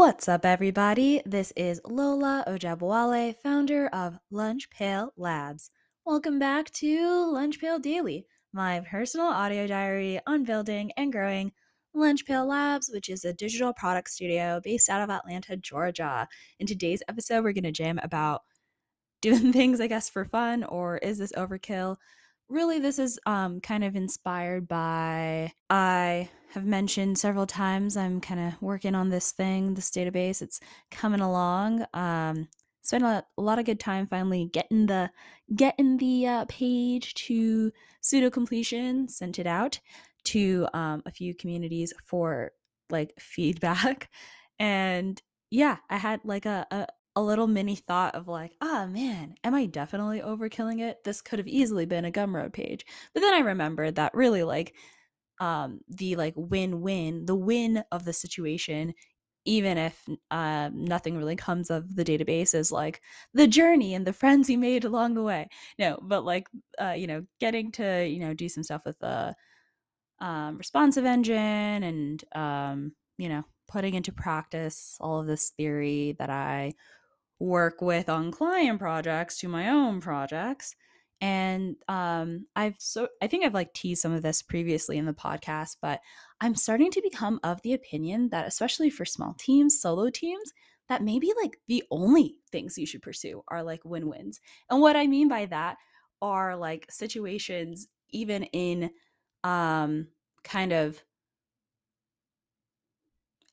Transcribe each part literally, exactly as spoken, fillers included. What's up, everybody? This is Lola Ojabwale, founder of Lunchpail Labs. Welcome back to Lunchpail Daily, my personal audio diary on building and growing Lunchpail Labs, which is a digital product studio based out of Atlanta, Georgia. In today's episode, we're going to jam about doing things, I guess, for fun, or is this overkill? Really, this is um, kind of inspired by, I have mentioned several times, I'm kind of working on this thing, this database. It's coming along. Um, spent a lot, a lot of good time finally getting the getting the uh, page to pseudo completion. Sent it out to um, a few communities for like feedback, and yeah, I had like a. a a little mini thought of like, ah, oh, man, am I definitely overkilling it? This could have easily been a Gumroad page. But then I remembered that really like um, the like win-win, the win of the situation, even if uh, nothing really comes of the database, is like the journey and the friends you made along the way. No, but like, uh, you know, getting to, you know, do some stuff with the um, responsive engine and, um, you know, putting into practice all of this theory that I work with on client projects to my own projects. And um I've so I think I've like teased some of this previously in the podcast, but I'm starting to become of the opinion that, especially for small teams, solo teams, that maybe like the only things you should pursue are like win-wins. And what I mean by that are like situations even in um kind of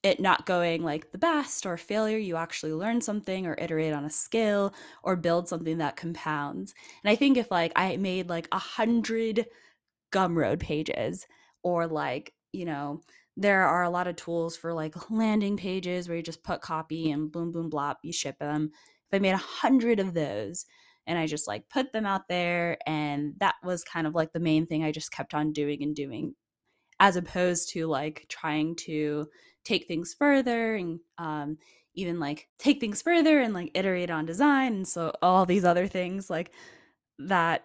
it not going like the best or failure, you actually learn something or iterate on a skill or build something that compounds. And I think if like I made like a hundred Gumroad pages, or like, you know, there are a lot of tools for like landing pages where you just put copy and boom, boom, blop, you ship them. If I made a hundred of those and I just like put them out there, and that was kind of like the main thing I just kept on doing and doing, as opposed to like trying to take things further and um, even like take things further and like iterate on design. And so all these other things like that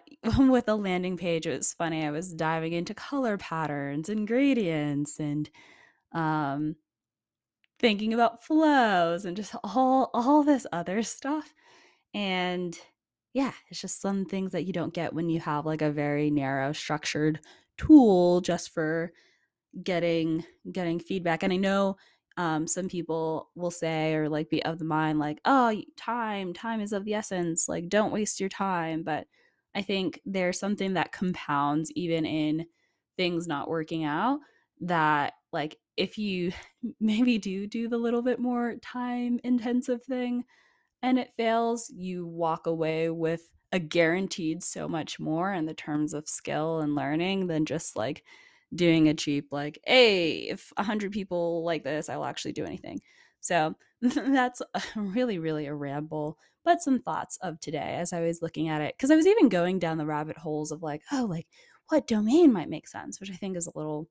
with a landing page, it was funny. I was diving into color patterns and gradients and um, thinking about flows and just all, all this other stuff. And yeah, it's just some things that you don't get when you have like a very narrow structured tool just for getting getting feedback. And I know um some people will say, or like be of the mind like, oh, time time is of the essence, like don't waste your time. But I think there's something that compounds even in things not working out, that like if you maybe do do the little bit more time intensive thing and it fails, you walk away with a guaranteed so much more in the terms of skill and learning than just like doing a cheap like, hey, if a hundred people like this, I will actually do anything. So that's really, really a ramble, but some thoughts of today as I was looking at it, because I was even going down the rabbit holes of like, oh, like what domain might make sense, which I think is a little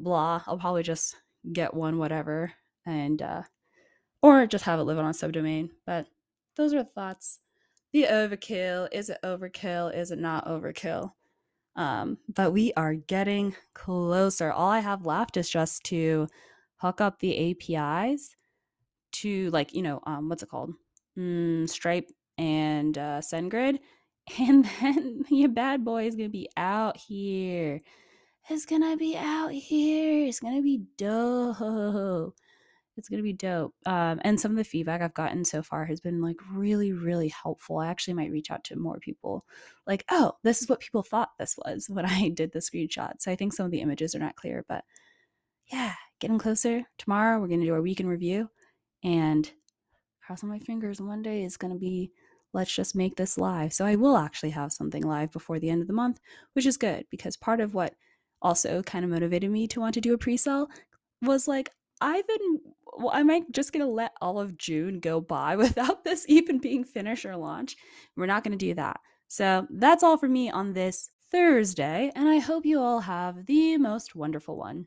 blah. I'll probably just get one, whatever, and uh, or just have it live on a subdomain. But those are thoughts. The overkill, is it overkill? Is it not overkill? Um, but we are getting closer. All I have left is just to hook up the A P Is to like, you know, um, what's it called? Mm, Stripe and uh, SendGrid. And then your bad boy is going to be out here. It's going to be out here. It's going to be dope. It's going to be dope. Um, and some of the feedback I've gotten so far has been like really, really helpful. I actually might reach out to more people like, oh, this is what people thought this was when I did the screenshot. So I think some of the images are not clear, but yeah, getting closer. Tomorrow we're going to do our week in review, and crossing my fingers one day is going to be, let's just make this live. So I will actually have something live before the end of the month, which is good, because part of what also kind of motivated me to want to do a pre-sell was like, I've been, well, am I just going to let all of June go by without this even being finished or launched? We're not going to do that. So that's all for me on this Thursday, and I hope you all have the most wonderful one.